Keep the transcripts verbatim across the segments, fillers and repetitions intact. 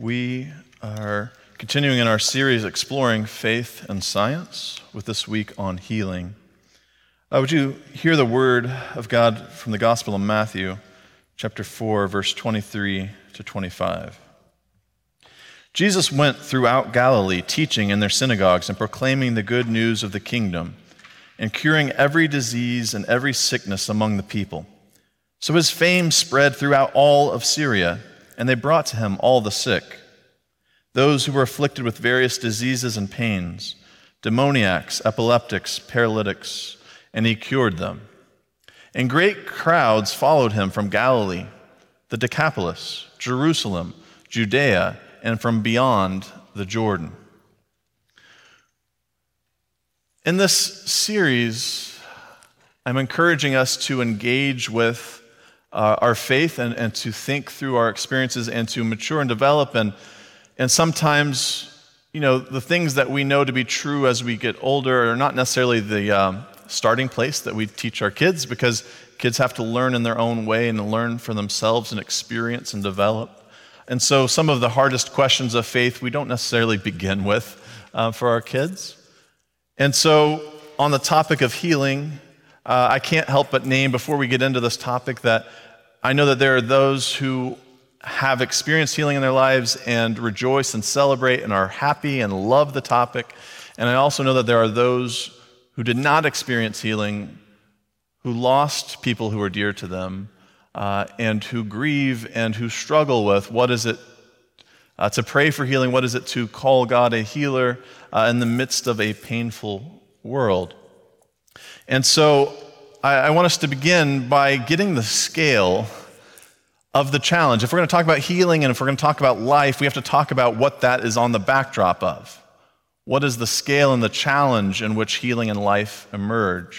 We are continuing in our series exploring faith and science with this week on healing. Uh, would you hear the word of God from the Gospel of Matthew, chapter four, verse twenty-three to twenty-five. Jesus went throughout Galilee, teaching in their synagogues and proclaiming the good news of the kingdom and curing every disease and every sickness among the people. So his fame spread throughout all of Syria, and they brought to him all the sick, those who were afflicted with various diseases and pains, demoniacs, epileptics, paralytics, and he cured them. And great crowds followed him from Galilee, the Decapolis, Jerusalem, Judea, and from beyond the Jordan. In this series, I'm encouraging us to engage with Uh, our faith and, and to think through our experiences and to mature and develop. And and sometimes, you know, the things that we know to be true as we get older are not necessarily the um, starting place that we teach our kids, because kids have to learn in their own way and learn for themselves and experience and develop. And so some of the hardest questions of faith we don't necessarily begin with uh, for our kids. And so on the topic of healing, Uh, I can't help but name, before we get into this topic, that I know that there are those who have experienced healing in their lives and rejoice and celebrate and are happy and love the topic. And I also know that there are those who did not experience healing, who lost people who are dear to them, uh, and who grieve and who struggle with what is it uh, to pray for healing, what is it to call God a healer uh, in the midst of a painful world. And so I, I want us to begin by getting the scale of the challenge. If we're going to talk about healing and if we're going to talk about life, we have to talk about what that is on the backdrop of. What is the scale and the challenge in which healing and life emerge?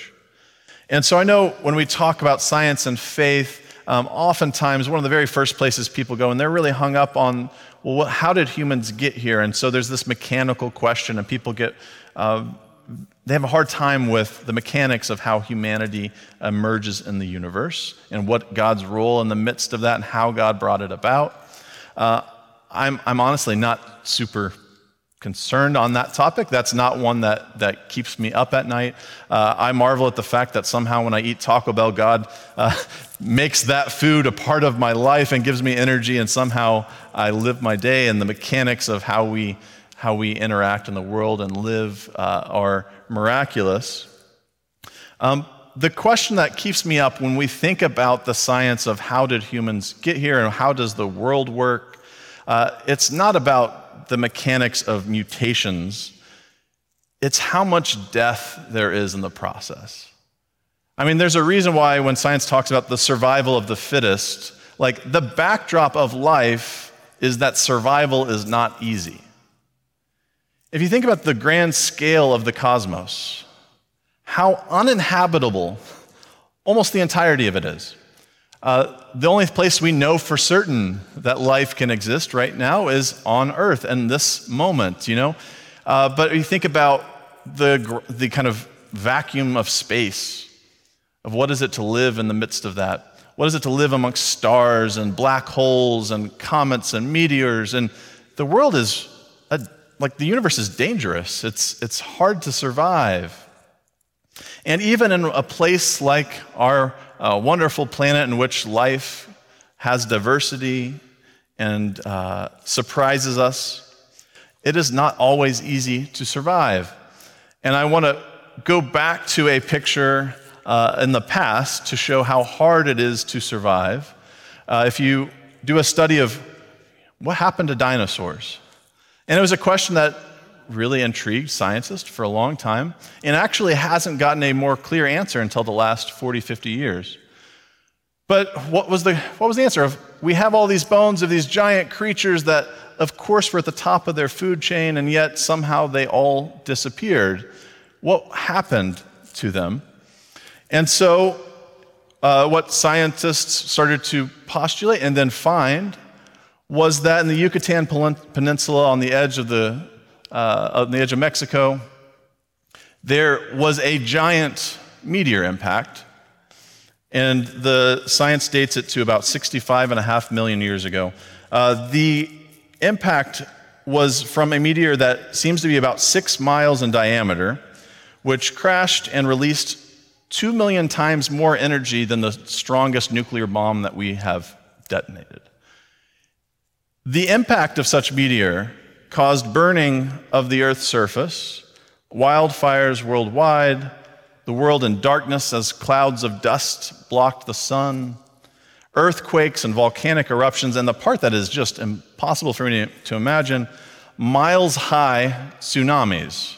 And so I know when we talk about science and faith, um, oftentimes one of the very first places people go, and they're really hung up on, well, what, how did humans get here? And so there's this mechanical question, and people get... Uh, They have a hard time with the mechanics of how humanity emerges in the universe and what God's role in the midst of that and how God brought it about. Uh, I'm, I'm honestly not super concerned on that topic. That's not one that, that keeps me up at night. Uh, I marvel at the fact that somehow when I eat Taco Bell, God uh, makes that food a part of my life and gives me energy, and somehow I live my day, and the mechanics of how we how we interact in the world and live uh, are miraculous. Um, the question that keeps me up when we think about the science of how did humans get here and how does the world work, uh, it's not about the mechanics of mutations. It's how much death there is in the process. I mean, there's a reason why when science talks about the survival of the fittest, like the backdrop of life is that survival is not easy. If you think about the grand scale of the cosmos, how uninhabitable almost the entirety of it is. Uh, the only place we know for certain that life can exist right now is on Earth and this moment, you know. Uh, but if you think about the the kind of vacuum of space, of what is it to live in the midst of that? What is it to live amongst stars and black holes and comets and meteors? And the world is a Like, the universe is dangerous. It's it's hard to survive. And even in a place like our uh, wonderful planet in which life has diversity and uh, surprises us, it is not always easy to survive. And I want to go back to a picture uh, in the past to show how hard it is to survive. Uh, if you do a study of what happened to dinosaurs, and it was a question that really intrigued scientists for a long time and actually hasn't gotten a more clear answer until the last forty, fifty years. But what was the what was the answer of, we have all these bones of these giant creatures that, of course, were at the top of their food chain, and yet somehow they all disappeared. What happened to them? And so uh, what scientists started to postulate and then find was that in the Yucatan Peninsula, on the edge of the uh, on the edge of Mexico, there was a giant meteor impact, and the science dates it to about sixty-five and a half million years ago. Uh, the impact was from a meteor that seems to be about six miles in diameter, which crashed and released two million times more energy than the strongest nuclear bomb that we have detonated. The impact of such meteor caused burning of the Earth's surface, wildfires worldwide, the world in darkness as clouds of dust blocked the sun, earthquakes and volcanic eruptions, and the part that is just impossible for me to imagine, miles-high tsunamis.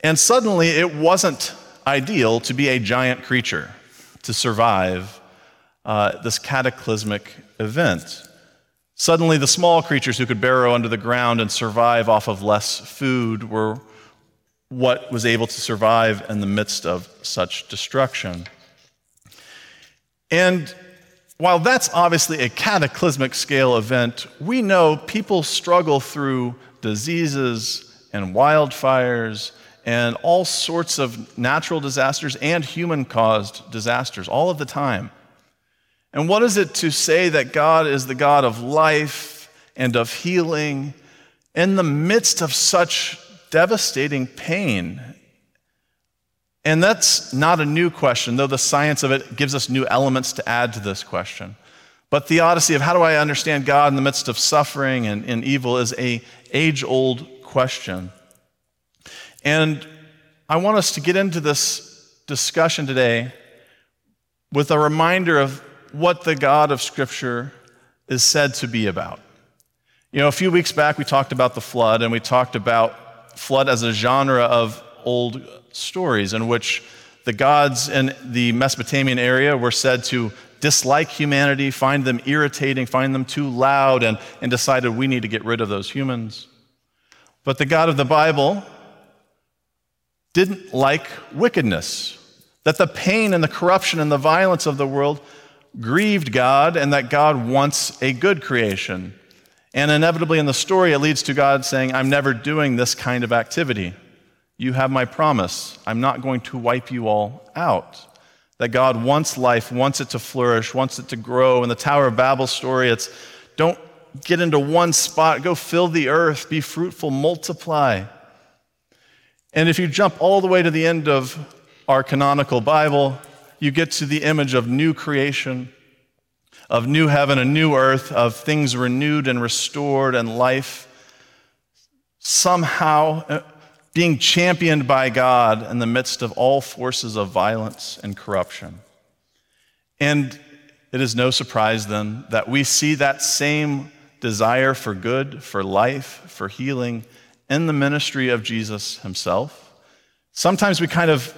And suddenly, it wasn't ideal to be a giant creature to survive uh, this cataclysmic event. Suddenly, the small creatures who could burrow under the ground and survive off of less food were what was able to survive in the midst of such destruction. And while that's obviously a cataclysmic scale event, we know people struggle through diseases and wildfires and all sorts of natural disasters and human-caused disasters all of the time. And what is it to say that God is the God of life and of healing in the midst of such devastating pain? And that's not a new question, though the science of it gives us new elements to add to this question. But theodicy of how do I understand God in the midst of suffering and, and evil is an age-old question. And I want us to get into this discussion today with a reminder of what the God of Scripture is said to be about. You know, a few weeks back we talked about the flood, and we talked about flood as a genre of old stories in which the gods in the Mesopotamian area were said to dislike humanity, find them irritating, find them too loud, and, and decided we need to get rid of those humans. But the God of the Bible didn't like wickedness, that the pain and the corruption and the violence of the world grieved God, and that God wants a good creation. And inevitably in the story, it leads to God saying, I'm never doing this kind of activity. You have my promise. I'm not going to wipe you all out. That God wants life, wants it to flourish, wants it to grow. In the Tower of Babel story, it's don't get into one spot. Go fill the earth, be fruitful, multiply. And if you jump all the way to the end of our canonical Bible, you get to the image of new creation, of new heaven and new earth, of things renewed and restored and life somehow being championed by God in the midst of all forces of violence and corruption. And it is no surprise then that we see that same desire for good, for life, for healing in the ministry of Jesus himself. Sometimes we kind of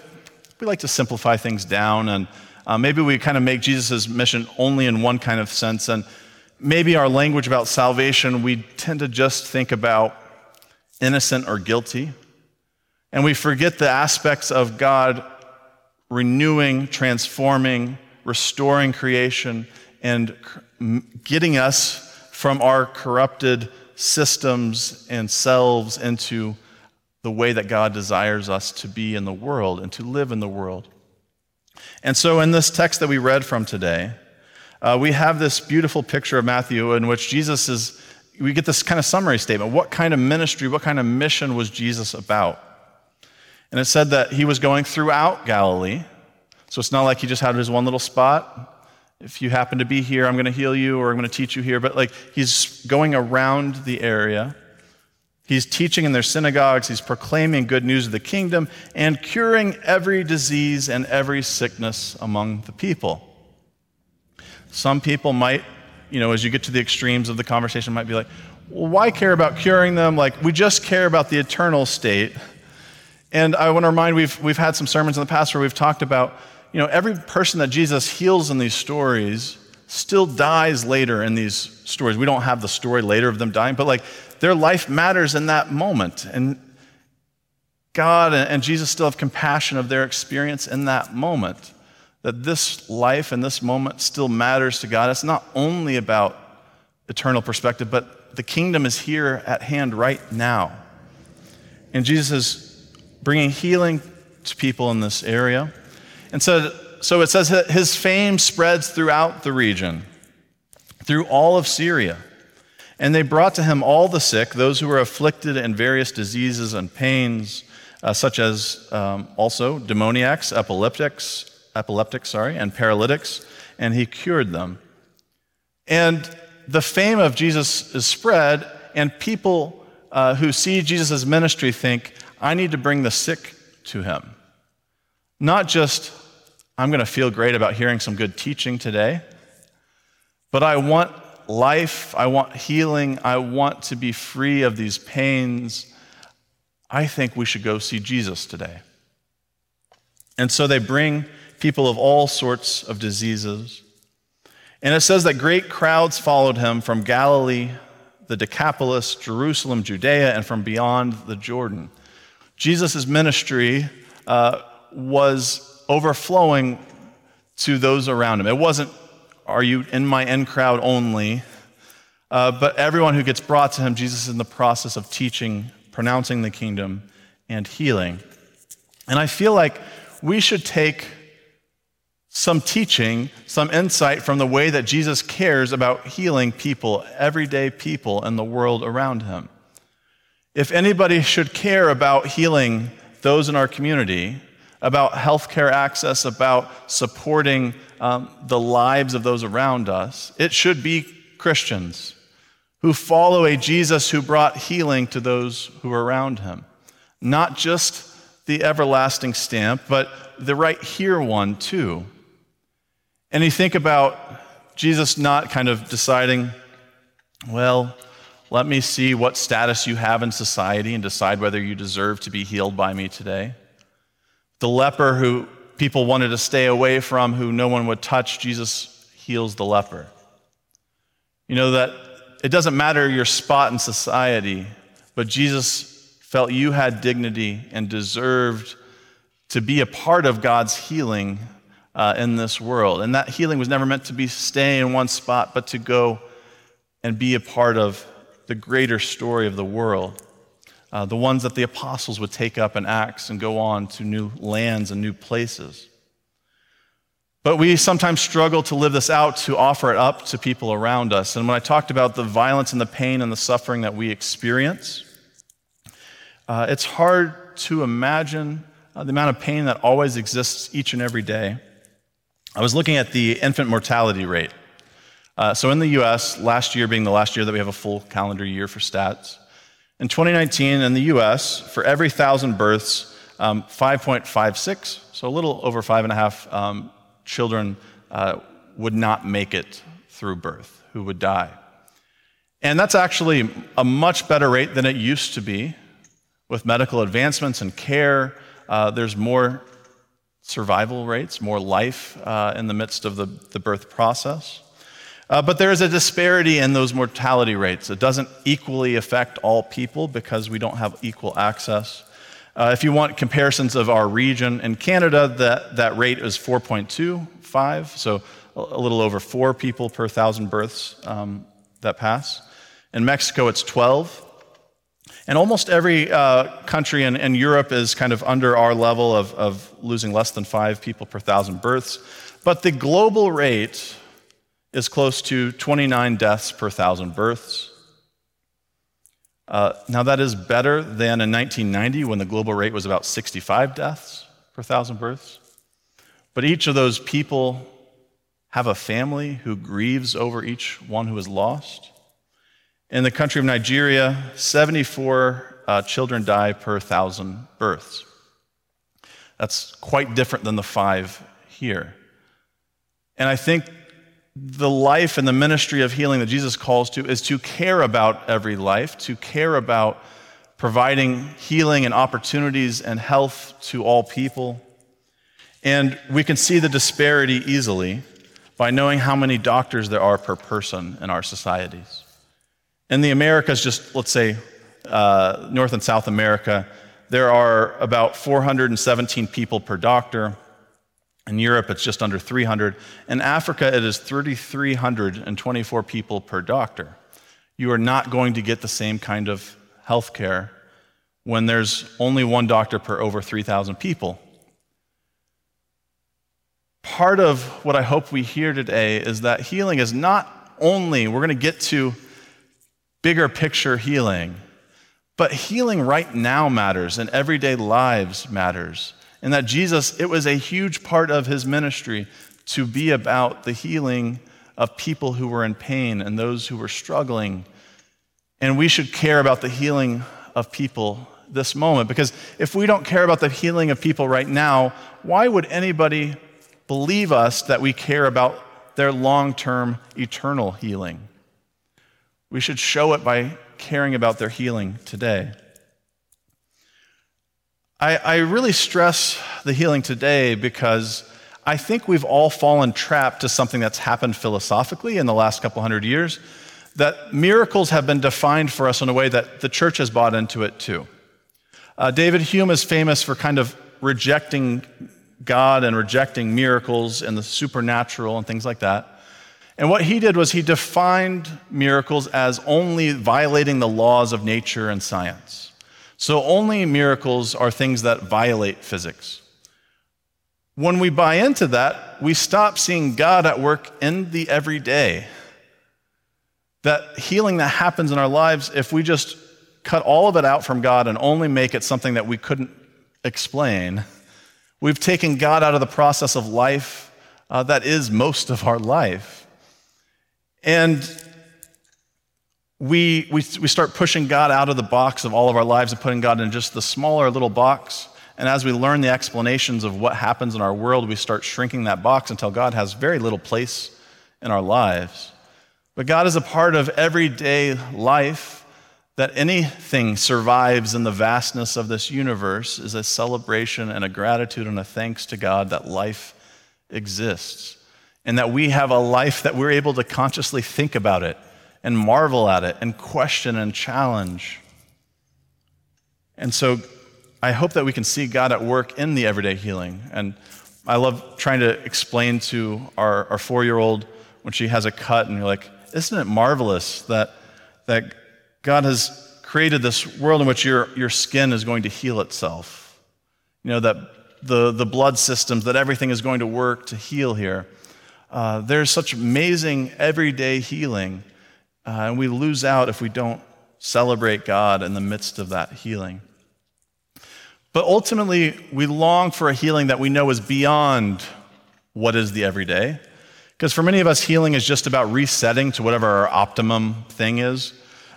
We like to simplify things down, and uh, maybe we kind of make Jesus' mission only in one kind of sense, and maybe our language about salvation, we tend to just think about innocent or guilty, and we forget the aspects of God renewing, transforming, restoring creation, and getting us from our corrupted systems and selves into the way that God desires us to be in the world and to live in the world. And so in this text that we read from today, uh, we have this beautiful picture of Matthew in which Jesus is, we get this kind of summary statement. What kind of ministry, what kind of mission was Jesus about? And it said that he was going throughout Galilee. So it's not like he just had his one little spot. If you happen to be here, I'm going to heal you, or I'm going to teach you here. But like he's going around the area. He's teaching in their synagogues, he's proclaiming good news of the kingdom, and curing every disease and every sickness among the people. Some people might, you know, as you get to the extremes of the conversation, might be like, well, why care about curing them? Like, we just care about the eternal state. And I want to remind, we've we've had some sermons in the past where we've talked about, you know, every person that Jesus heals in these stories still dies later in these stories. We don't have the story later of them dying, but like, their life matters in that moment. And God and Jesus still have compassion of their experience in that moment. That this life and this moment still matters to God. It's not only about eternal perspective, but the kingdom is here at hand right now. And Jesus is bringing healing to people in this area. And so, so it says his fame spreads throughout the region, through all of Syria. And they brought to him all the sick, those who were afflicted in various diseases and pains, uh, such as um, also demoniacs, epileptics, epileptics, sorry, and paralytics, and he cured them. And the fame of Jesus is spread, and people uh, who see Jesus' ministry think, I need to bring the sick to him. Not just, I'm going to feel great about hearing some good teaching today, but I want life, I want healing, I want to be free of these pains. I think we should go see Jesus today. And so they bring people of all sorts of diseases. And it says that great crowds followed him from Galilee, the Decapolis, Jerusalem, Judea, and from beyond the Jordan. Jesus' ministry uh, was overflowing to those around him. It wasn't, are you in my in crowd only? Uh, but everyone who gets brought to him, Jesus is in the process of teaching, pronouncing the kingdom, and healing. And I feel like we should take some teaching, some insight from the way that Jesus cares about healing people, everyday people in the world around him. If anybody should care about healing those in our community, about healthcare access, about supporting um, the lives of those around us, it should be Christians who follow a Jesus who brought healing to those who are around him. Not just the everlasting stamp, but the right here one too. And you think about Jesus not kind of deciding, well, let me see what status you have in society and decide whether you deserve to be healed by me today. The leper who people wanted to stay away from, who no one would touch, Jesus heals the leper. You know that it doesn't matter your spot in society, but Jesus felt you had dignity and deserved to be a part of God's healing Uh, in this world. And that healing was never meant to be stay in one spot, but to go and be a part of the greater story of the world. Uh, the ones that the apostles would take up in Acts and go on to new lands and new places. But we sometimes struggle to live this out, to offer it up to people around us. And when I talked about the violence and the pain and the suffering that we experience, uh, it's hard to imagine uh, the amount of pain that always exists each and every day. I was looking at the infant mortality rate. Uh, so in the U S, last year being the last year that we have a full calendar year for stats, in twenty nineteen in the U S, for every one thousand births, um, five point five six, so a little over five and a half um, children uh, would not make it through birth, who would die. And that's actually a much better rate than it used to be. With medical advancements and care, uh, there's more survival rates, more life uh, in the midst of the, the birth process. Uh, but there is a disparity in those mortality rates. It doesn't equally affect all people because we don't have equal access. Uh, if you want comparisons of our region, in Canada, that, that rate is four point two five, so a little over four people per thousand births um, that pass. In Mexico, it's twelve. And almost every uh, country in, in Europe is kind of under our level of, of losing less than five people per thousand births. But the global rate is close to twenty-nine deaths per thousand births. Uh, now that is better than in nineteen ninety when the global rate was about sixty-five deaths per thousand births. But each of those people have a family who grieves over each one who is lost. In the country of Nigeria, seventy-four uh, children die per thousand births. That's quite different than the five here. And I think the life and the ministry of healing that Jesus calls to is to care about every life, to care about providing healing and opportunities and health to all people. And we can see the disparity easily by knowing how many doctors there are per person in our societies. In the Americas, just let's say uh, North and South America, there are about four hundred seventeen people per doctor. In Europe, it's just under three hundred. In Africa, it is three thousand three hundred twenty-four people per doctor. You are not going to get the same kind of health care when there's only one doctor per over three thousand people. Part of what I hope we hear today is that healing is not only, we're going to get to bigger picture healing. But healing right now matters, and everyday lives matters. And that Jesus, it was a huge part of his ministry to be about the healing of people who were in pain and those who were struggling. And we should care about the healing of people this moment, because if we don't care about the healing of people right now, why would anybody believe us that we care about their long-term eternal healing? We should show it by caring about their healing today. I, I really stress the healing today because I think we've all fallen trapped to something that's happened philosophically in the last couple hundred years, that miracles have been defined for us in a way that the church has bought into it too. Uh, David Hume is famous for kind of rejecting God and rejecting miracles and the supernatural and things like that. And what he did was he defined miracles as only violating the laws of nature and science. So only miracles are things that violate physics. When we buy into that, we stop seeing God at work in the everyday. That healing that happens in our lives, if we just cut all of it out from God and only make it something that we couldn't explain, we've taken God out of the process of life uh, that is most of our life. And we, we we start pushing God out of the box of all of our lives and putting God in just the smaller little box. And as we learn the explanations of what happens in our world, we start shrinking that box until God has very little place in our lives. But God is a part of everyday life, that anything survives in the vastness of this universe is a celebration and a gratitude and a thanks to God that life exists, and that we have a life that we're able to consciously think about it and marvel at it and question and challenge. And so I hope that we can see God at work in the everyday healing. And I love trying to explain to our, our four-year-old when she has a cut and you're like, isn't it marvelous that that God has created this world in which your, your skin is going to heal itself. You know, that the, the blood systems, that everything is going to work to heal here. Uh, there's such amazing everyday healing, uh, and we lose out if we don't celebrate God in the midst of that healing. But ultimately, we long for a healing that we know is beyond what is the everyday. Because for many of us, healing is just about resetting to whatever our optimum thing is.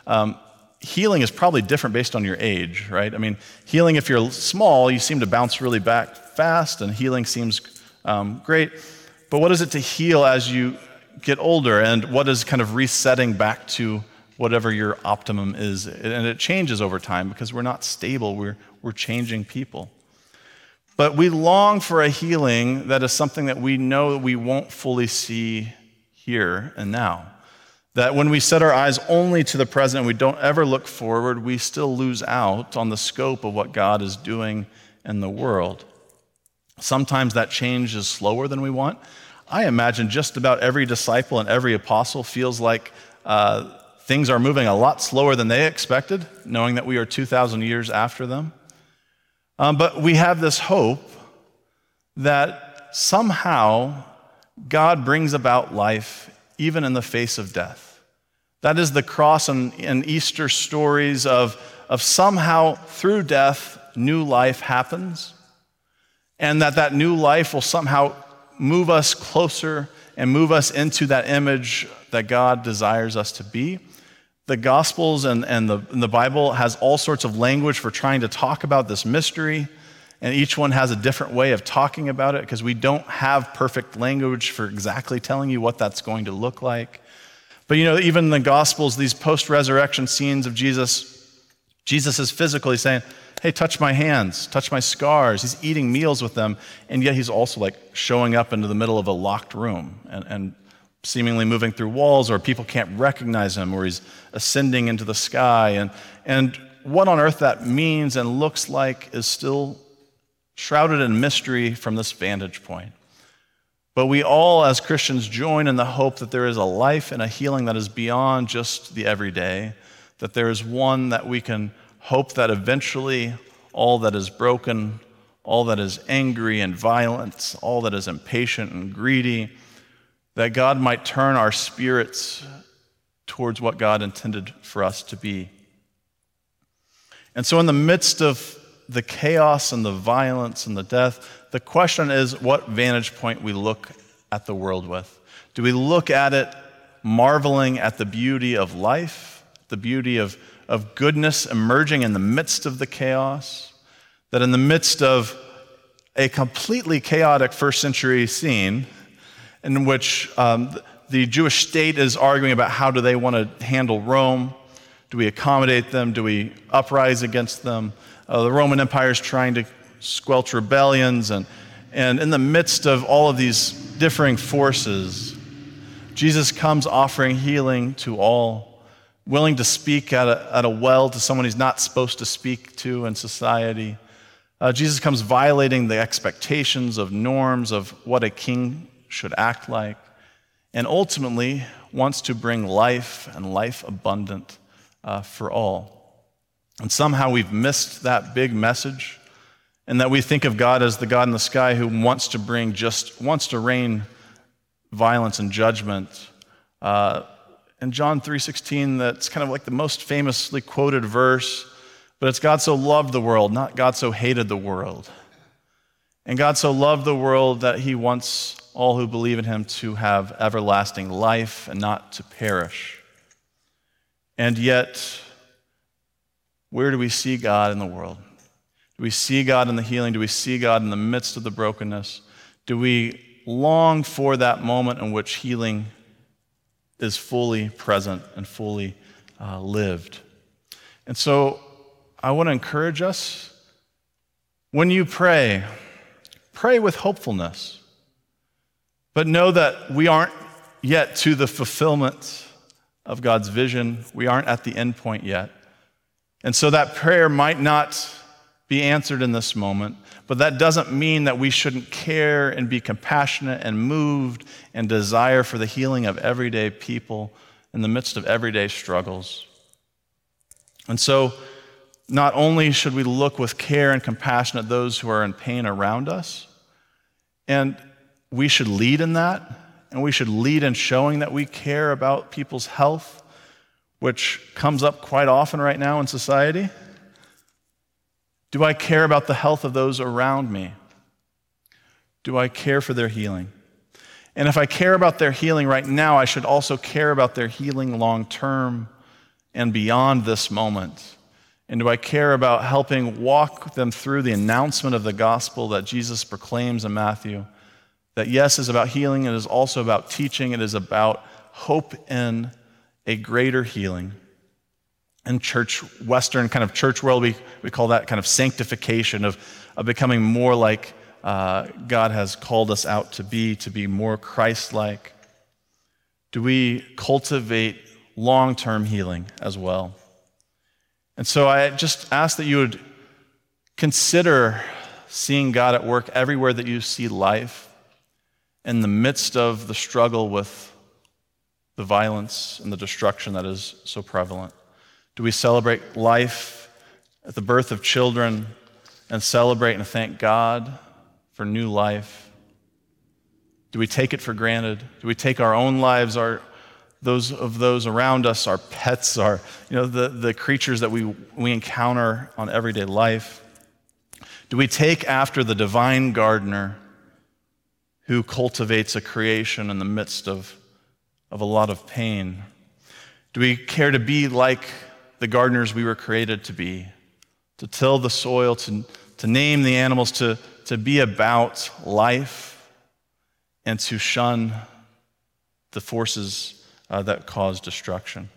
Um, healing is probably different based on your age, right? I mean, healing, if you're small, you seem to bounce really back fast, and healing seems um, great. But what is it to heal as you get older, and what is kind of resetting back to whatever your optimum is? And it changes over time because we're not stable. We're, we're changing people. But we long for a healing that is something that we know we won't fully see here and now. That when we set our eyes only to the present and we don't ever look forward, we still lose out on the scope of what God is doing in the world. Sometimes that change is slower than we want. I imagine just about every disciple and every apostle feels like uh, things are moving a lot slower than they expected, knowing that we are two thousand years after them. Um, but we have this hope that somehow God brings about life even in the face of death. That is the cross and, and Easter stories of, of somehow through death, new life happens, and that that new life will somehow move us closer and move us into that image that God desires us to be. The Gospels and, and, the, and the Bible has all sorts of language for trying to talk about this mystery, and each one has a different way of talking about it because we don't have perfect language for exactly telling you what that's going to look like. But you know, even in the Gospels, these post-resurrection scenes of Jesus, Jesus is physically saying, hey, touch my hands, touch my scars. He's eating meals with them, and yet he's also like showing up into the middle of a locked room and, and seemingly moving through walls, or people can't recognize him, or he's ascending into the sky. And, and what on earth that means and looks like is still shrouded in mystery from this vantage point. But we all, as Christians, join in the hope that there is a life and a healing that is beyond just the everyday, that there is one that we can hope that eventually all that is broken, all that is angry and violent, all that is impatient and greedy, that God might turn our spirits towards what God intended for us to be. And so in the midst of the chaos and the violence and the death, the question is what vantage point we look at the world with. Do we look at it marveling at the beauty of life, the beauty of, of goodness emerging in the midst of the chaos? That in the midst of a completely chaotic first century scene in which um, the Jewish state is arguing about how do they want to handle Rome, do we accommodate them, do we uprise against them? Uh, the Roman Empire is trying to squelch rebellions, and, and in the midst of all of these differing forces, Jesus comes offering healing to all, willing to speak at a, at a well to someone he's not supposed to speak to in society. Uh, Jesus comes violating the expectations of norms of what a king should act like, and ultimately wants to bring life and life abundant uh, for all. And somehow we've missed that big message, and that we think of God as the God in the sky who wants to bring just, wants to rain violence and judgment. Uh, in John three sixteen, that's kind of like the most famously quoted verse, but it's God so loved the world, not God so hated the world. And God so loved the world that he wants all who believe in him to have everlasting life and not to perish. And yet, where do we see God in the world? Do we see God in the healing? Do we see God in the midst of the brokenness? Do we long for that moment in which healing is fully present and fully uh, lived? And so I want to encourage us, when you pray, pray with hopefulness. But know that we aren't yet to the fulfillment of God's vision. We aren't at the end point yet. And so that prayer might not be answered in this moment, but that doesn't mean that we shouldn't care and be compassionate and moved and desire for the healing of everyday people in the midst of everyday struggles. And so not only should we look with care and compassion at those who are in pain around us, and we should lead in that, and we should lead in showing that we care about people's health, which comes up quite often right now in society. Do I care about the health of those around me? Do I care for their healing? And if I care about their healing right now, I should also care about their healing long term and beyond this moment. And do I care about helping walk them through the announcement of the gospel that Jesus proclaims in Matthew? That yes, is about healing, it is also about teaching, it is about hope in a greater healing. In church, Western kind of church world, we, we call that kind of sanctification of, of becoming more like uh, God has called us out to be, to be more Christ-like. Do we cultivate long-term healing as well? And so I just ask that you would consider seeing God at work everywhere that you see life, in the midst of the struggle with the violence and the destruction that is so prevalent. Do we celebrate life at the birth of children and celebrate and thank God for new life? Do we take it for granted? Do we take our own lives, our those of those around us, our pets, our you know the, the creatures that we we encounter on everyday life? Do we take after the divine gardener who cultivates a creation in the midst of, of a lot of pain? Do we care to be like the gardeners we were created to be, to till the soil, to, to name the animals, to, to be about life, and to shun the forces uh, that cause destruction?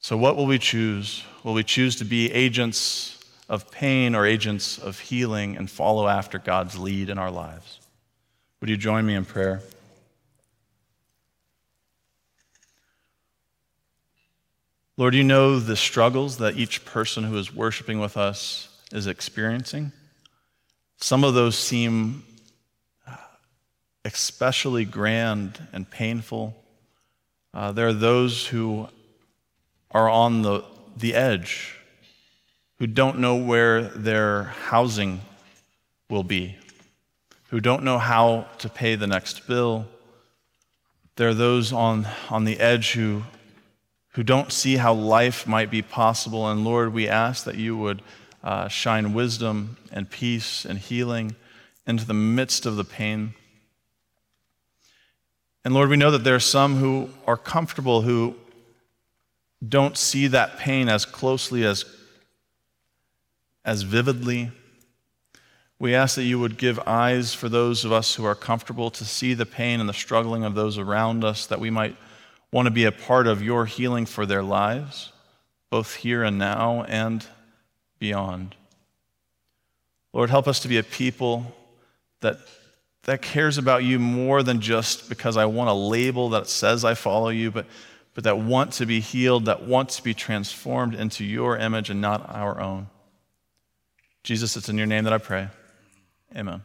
So what will we choose? Will we choose to be agents of pain or agents of healing and follow after God's lead in our lives? Would you join me in prayer? Lord, you know the struggles that each person who is worshiping with us is experiencing. Some of those seem especially grand and painful. Uh, there are those who are on the, the edge, who don't know where their housing will be, who don't know how to pay the next bill. There are those on, on the edge who who don't see how life might be possible. And Lord, we ask that you would uh, shine wisdom and peace and healing into the midst of the pain. And Lord, we know that there are some who are comfortable, who don't see that pain as closely, as, as vividly. We ask that you would give eyes for those of us who are comfortable to see the pain and the struggling of those around us, that we might want to be a part of your healing for their lives, both here and now and beyond. Lord, help us to be a people that, that cares about you more than just because I want a label that says I follow you, but, but that want to be healed, that want to be transformed into your image and not our own. Jesus, it's in your name that I pray. Amen.